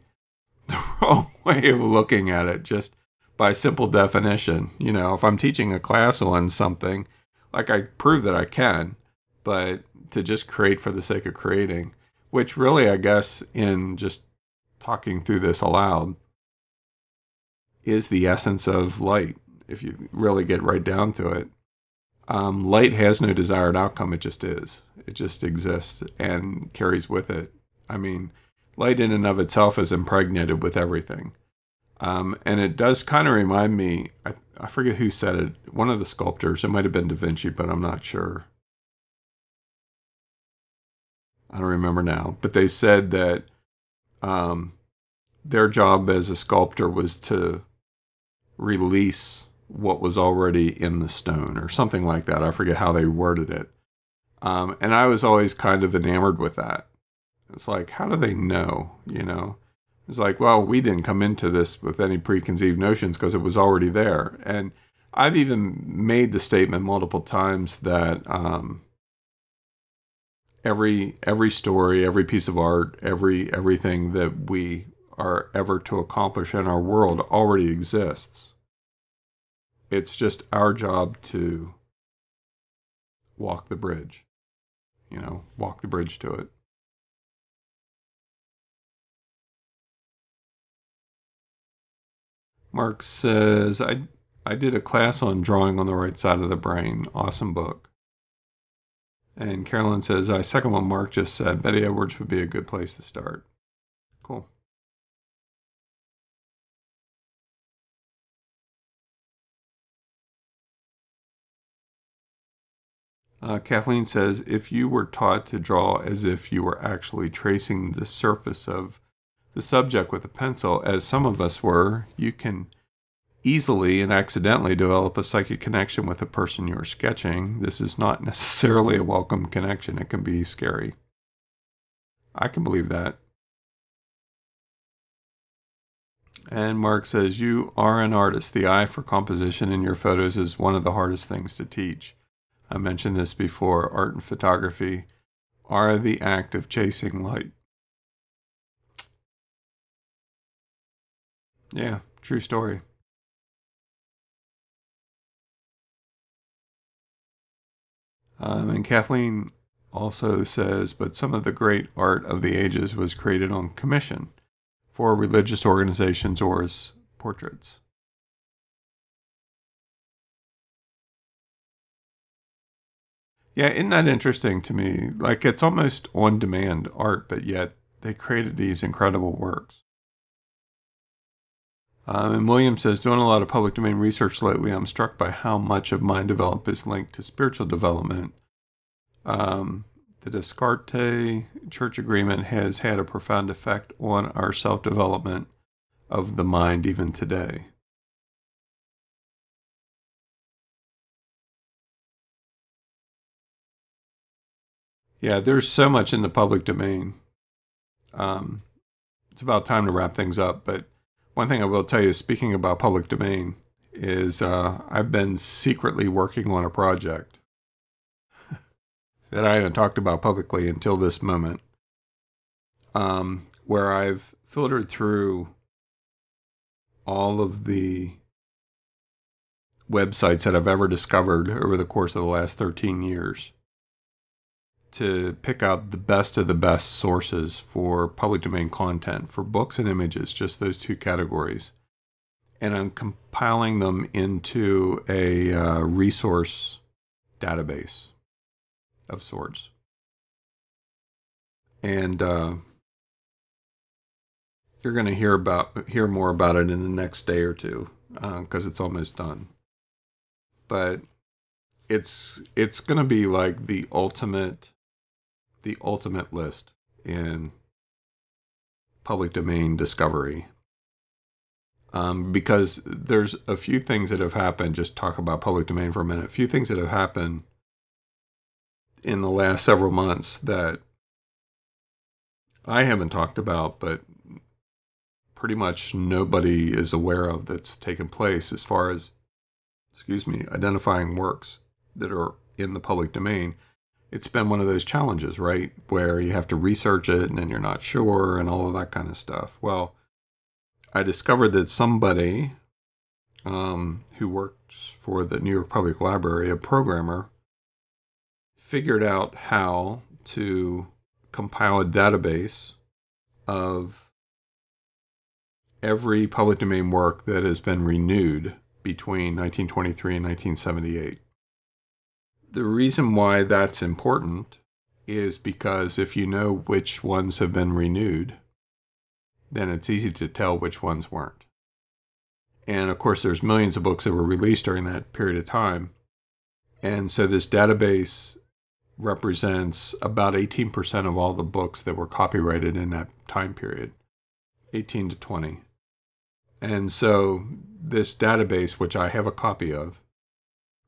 the wrong way of looking at it. Just by simple definition, you know, if I'm teaching a class on something, like I prove that I can, but to just create for the sake of creating, which really, I guess, in just talking through this aloud, is the essence of light, if you really get right down to it. Um, light has no desired outcome, it just is. It just exists and carries with it. I mean, light in and of itself is impregnated with everything. Um, and it does kind of remind me, I, I forget who said it, one of the sculptors, it might have been Da Vinci, but I'm not sure. I don't remember now. But they said that um, their job as a sculptor was to release what was already in the stone or something like that. I forget how they worded it. Um, and I was always kind of enamored with that. It's like, how do they know, you know? It's like, well, we didn't come into this with any preconceived notions because it was already there. And I've even made the statement multiple times that um, every every story, every piece of art, every everything that we are ever to accomplish in our world already exists. It's just our job to walk the bridge, you know, walk the bridge to it. Mark says, I I did a class on Drawing on the Right Side of the Brain. Awesome book. And Carolyn says, I second what Mark just said. Betty Edwards would be a good place to start. Cool. Uh, Kathleen says, if you were taught to draw as if you were actually tracing the surface of the subject with a pencil, as some of us were, you can easily and accidentally develop a psychic connection with the person you're sketching. This is not necessarily a welcome connection. It can be scary. I can believe that. And Mark says, you are an artist. The eye for composition in your photos is one of the hardest things to teach. I mentioned this before. Art and photography are the act of chasing light. Yeah, true story. Um, and Kathleen also says, but some of the great art of the ages was created on commission for religious organizations or as portraits. Yeah, isn't that interesting to me? Like, it's almost on-demand art, but yet they created these incredible works. Um, and William says, doing a lot of public domain research lately, I'm struck by how much of mind development is linked to spiritual development. Um, the Descartes Church Agreement has had a profound effect on our self-development of the mind even today. Yeah, there's so much in the public domain. Um, it's about time to wrap things up, but one thing I will tell you, speaking about public domain, is uh, I've been secretly working on a project that I haven't talked about publicly until this moment, um, where I've filtered through all of the websites that I've ever discovered over the course of the last thirteen years to pick out the best of the best sources for public domain content, for books and images, just those two categories. And I'm compiling them into a uh, resource database of sorts. And uh, you're going to hear about hear more about it in the next day or two, because uh, it's almost done. But it's it's going to be like the ultimate... the ultimate list in public domain discovery. Um, because there's a few things that have happened, just talk about public domain for a minute, a few things that have happened in the last several months that I haven't talked about, but pretty much nobody is aware of that's taken place as far as, excuse me, identifying works that are in the public domain. It's been one of those challenges, right, where you have to research it and then you're not sure and all of that kind of stuff. Well, I discovered that somebody um, who works for the New York Public Library, a programmer, figured out how to compile a database of every public domain work that has been renewed between nineteen twenty-three and nineteen seventy-eight. The reason why that's important is because if you know which ones have been renewed, then it's easy to tell which ones weren't. And of course, there's millions of books that were released during that period of time. And so this database represents about eighteen percent of all the books that were copyrighted in that time period, eighteen to twenty. And so this database, which I have a copy of,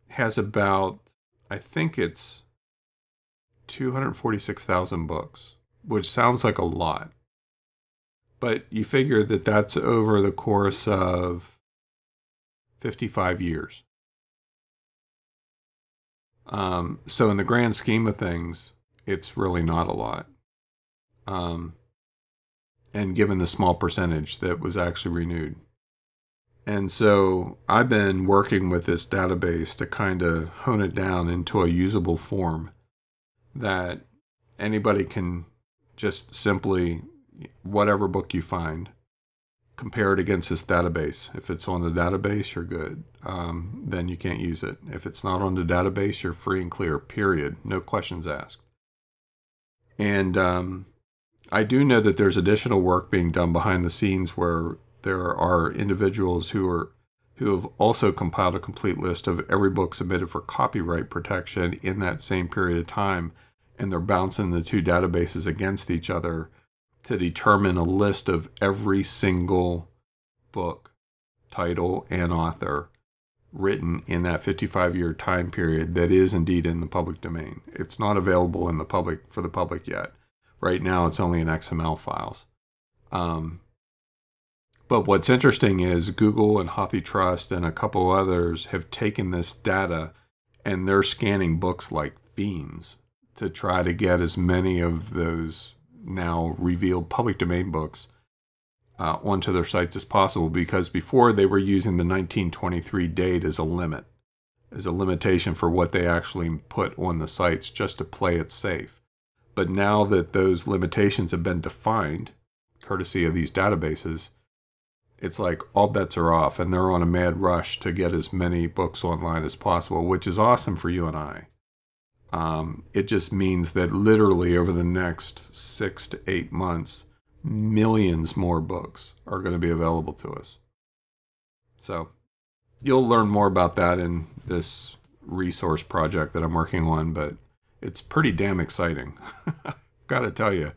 has about, I think it's two hundred forty-six thousand books, which sounds like a lot. But you figure that that's over the course of fifty-five years. Um, so in the grand scheme of things, it's really not a lot. Um, and given the small percentage that was actually renewed. And so I've been working with this database to kind of hone it down into a usable form that anybody can just simply, whatever book you find, compare it against this database. If it's on the database, you're good. Um, then you can't use it. If it's not on the database, you're free and clear, period. No questions asked. And um, I do know that there's additional work being done behind the scenes where there are individuals who are who have also compiled a complete list of every book submitted for copyright protection in that same period of time, and they're bouncing the two databases against each other to determine a list of every single book, title, and author written in that fifty-five-year time period that is indeed in the public domain. It's not available in the public for the public yet. Right now, it's only in X M L files. Um, But what's interesting is Google and HathiTrust and a couple others have taken this data and they're scanning books like fiends to try to get as many of those now revealed public domain books uh, onto their sites as possible, because before they were using the nineteen twenty-three date as a limit, as a limitation for what they actually put on the sites just to play it safe. But now that those limitations have been defined, courtesy of these databases, it's like all bets are off, and they're on a mad rush to get as many books online as possible, which is awesome for you and I. Um, it just means that literally over the next six to eight months, millions more books are going to be available to us. So you'll learn more about that in this resource project that I'm working on, but it's pretty damn exciting. Got to tell you,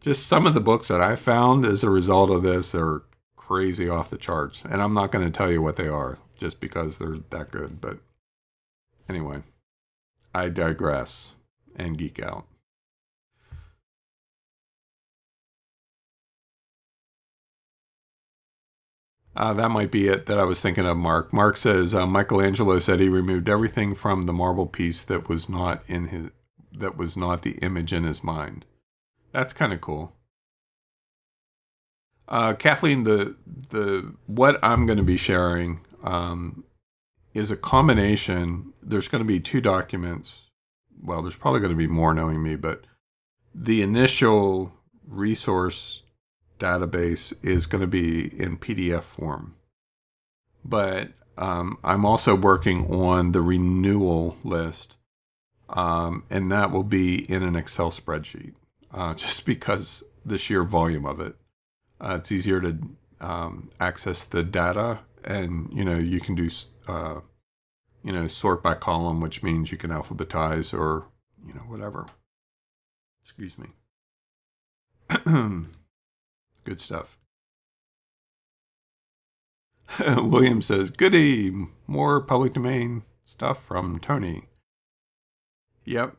just some of the books that I found as a result of this are crazy off the charts, and I'm not going to tell you what they are just because they're that good. But anyway, I digress and geek out. Uh, that might be it that I was thinking of, Mark. Mark says, uh, Michelangelo said he removed everything from the marble piece that was not in his, that was not the image in his mind. That's kind of cool. Uh, Kathleen, the the what I'm going to be sharing um, is a combination. There's going to be two documents. Well, there's probably going to be more, knowing me, but the initial resource database is going to be in P D F form. But um, I'm also working on the renewal list, um, and that will be in an Excel spreadsheet, uh, just because the sheer volume of it. Uh, it's easier to um, access the data, and you know you can do uh, you know sort by column, which means you can alphabetize or you know whatever. Excuse me. Good stuff. William says, "Goody, more public domain stuff from Tony." Yep.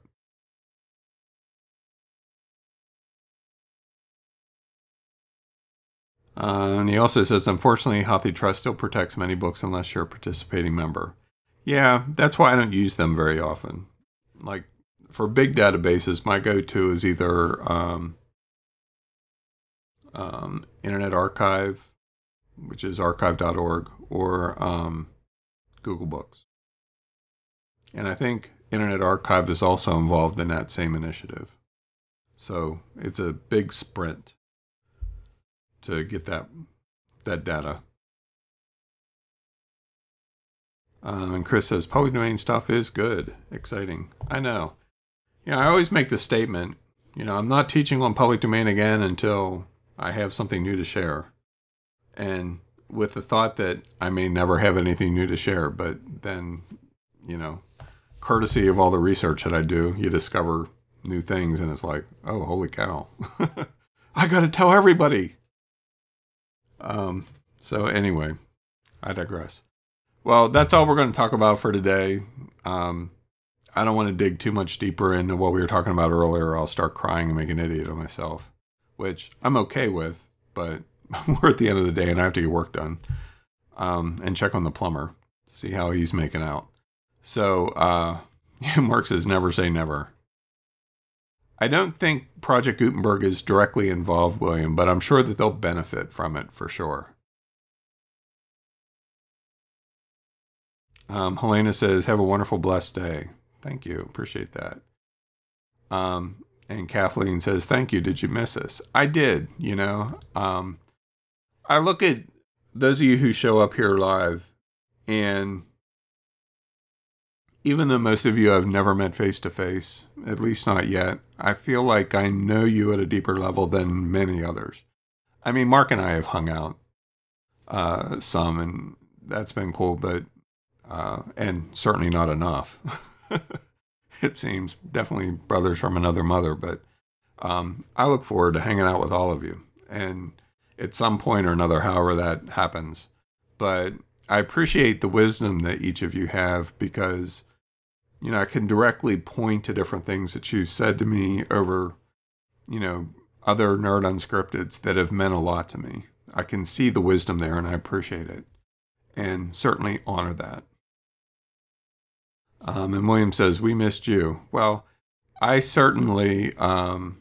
Uh, and he also says, unfortunately, HathiTrust still protects many books unless you're a participating member. Yeah, that's why I don't use them very often. Like, for big databases, my go-to is either um, um, Internet Archive, which is archive dot org, or um, Google Books. And I think Internet Archive is also involved in that same initiative. So it's a big sprint to get that that data. Um, and Chris says, public domain stuff is good. Exciting. I know. You know, I always make the statement, you know, I'm not teaching on public domain again until I have something new to share. And with the thought that I may never have anything new to share, but then, you know, courtesy of all the research that I do, you discover new things, and it's like, oh, holy cow. I got to tell everybody. Um, so anyway, I digress. Well, that's all we're going to talk about for today. Um, I don't want to dig too much deeper into what we were talking about earlier. I'll start crying and make an idiot of myself, which I'm okay with, but we're at the end of the day and I have to get work done. Um, and check on the plumber to see how he's making out. So, uh, Mark says, never say never. I don't think Project Gutenberg is directly involved, William, but I'm sure that they'll benefit from it for sure. Um, Helena says, have a wonderful, blessed day. Thank you. Appreciate that. Um, and Kathleen says, thank you. Did you miss us? I did, you know. Um, I look at those of you who show up here live, and even though most of you I've never met face-to-face, at least not yet, I feel like I know you at a deeper level than many others. I mean, Mark and I have hung out uh, some, and that's been cool, but uh, and certainly not enough. It seems, definitely brothers from another mother, but um, I look forward to hanging out with all of you, and at some point or another, however that happens. But I appreciate the wisdom that each of you have, because you know, I can directly point to different things that you said to me over, you know, other Nerd Unscripteds that have meant a lot to me. I can see the wisdom there, and I appreciate it, and certainly honor that. Um, and William says, we missed you. Well, I certainly um,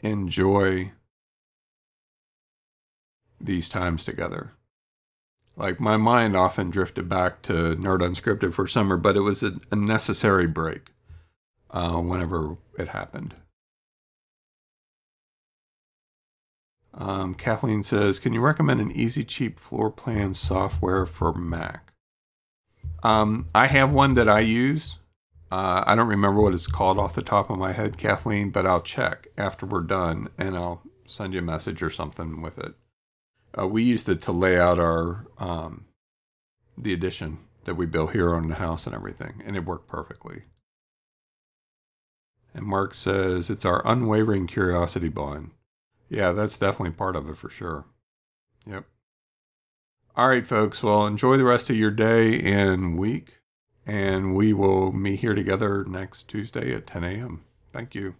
enjoy these times together. Like, my mind often drifted back to Nerd Unscripted for summer, but it was a necessary break uh, whenever it happened. Um, Kathleen says, can you recommend an easy, cheap floor plan software for Mac? Um, I have one that I use. Uh, I don't remember what it's called off the top of my head, Kathleen, but I'll check after we're done, and I'll send you a message or something with it. Uh, we used it to lay out our um, the addition that we built here on the house and everything, and it worked perfectly. And Mark says, it's our unwavering curiosity bond. Yeah, that's definitely part of it for sure. Yep. All right, folks. Well, enjoy the rest of your day and week, and we will meet here together next Tuesday at ten a.m. Thank you.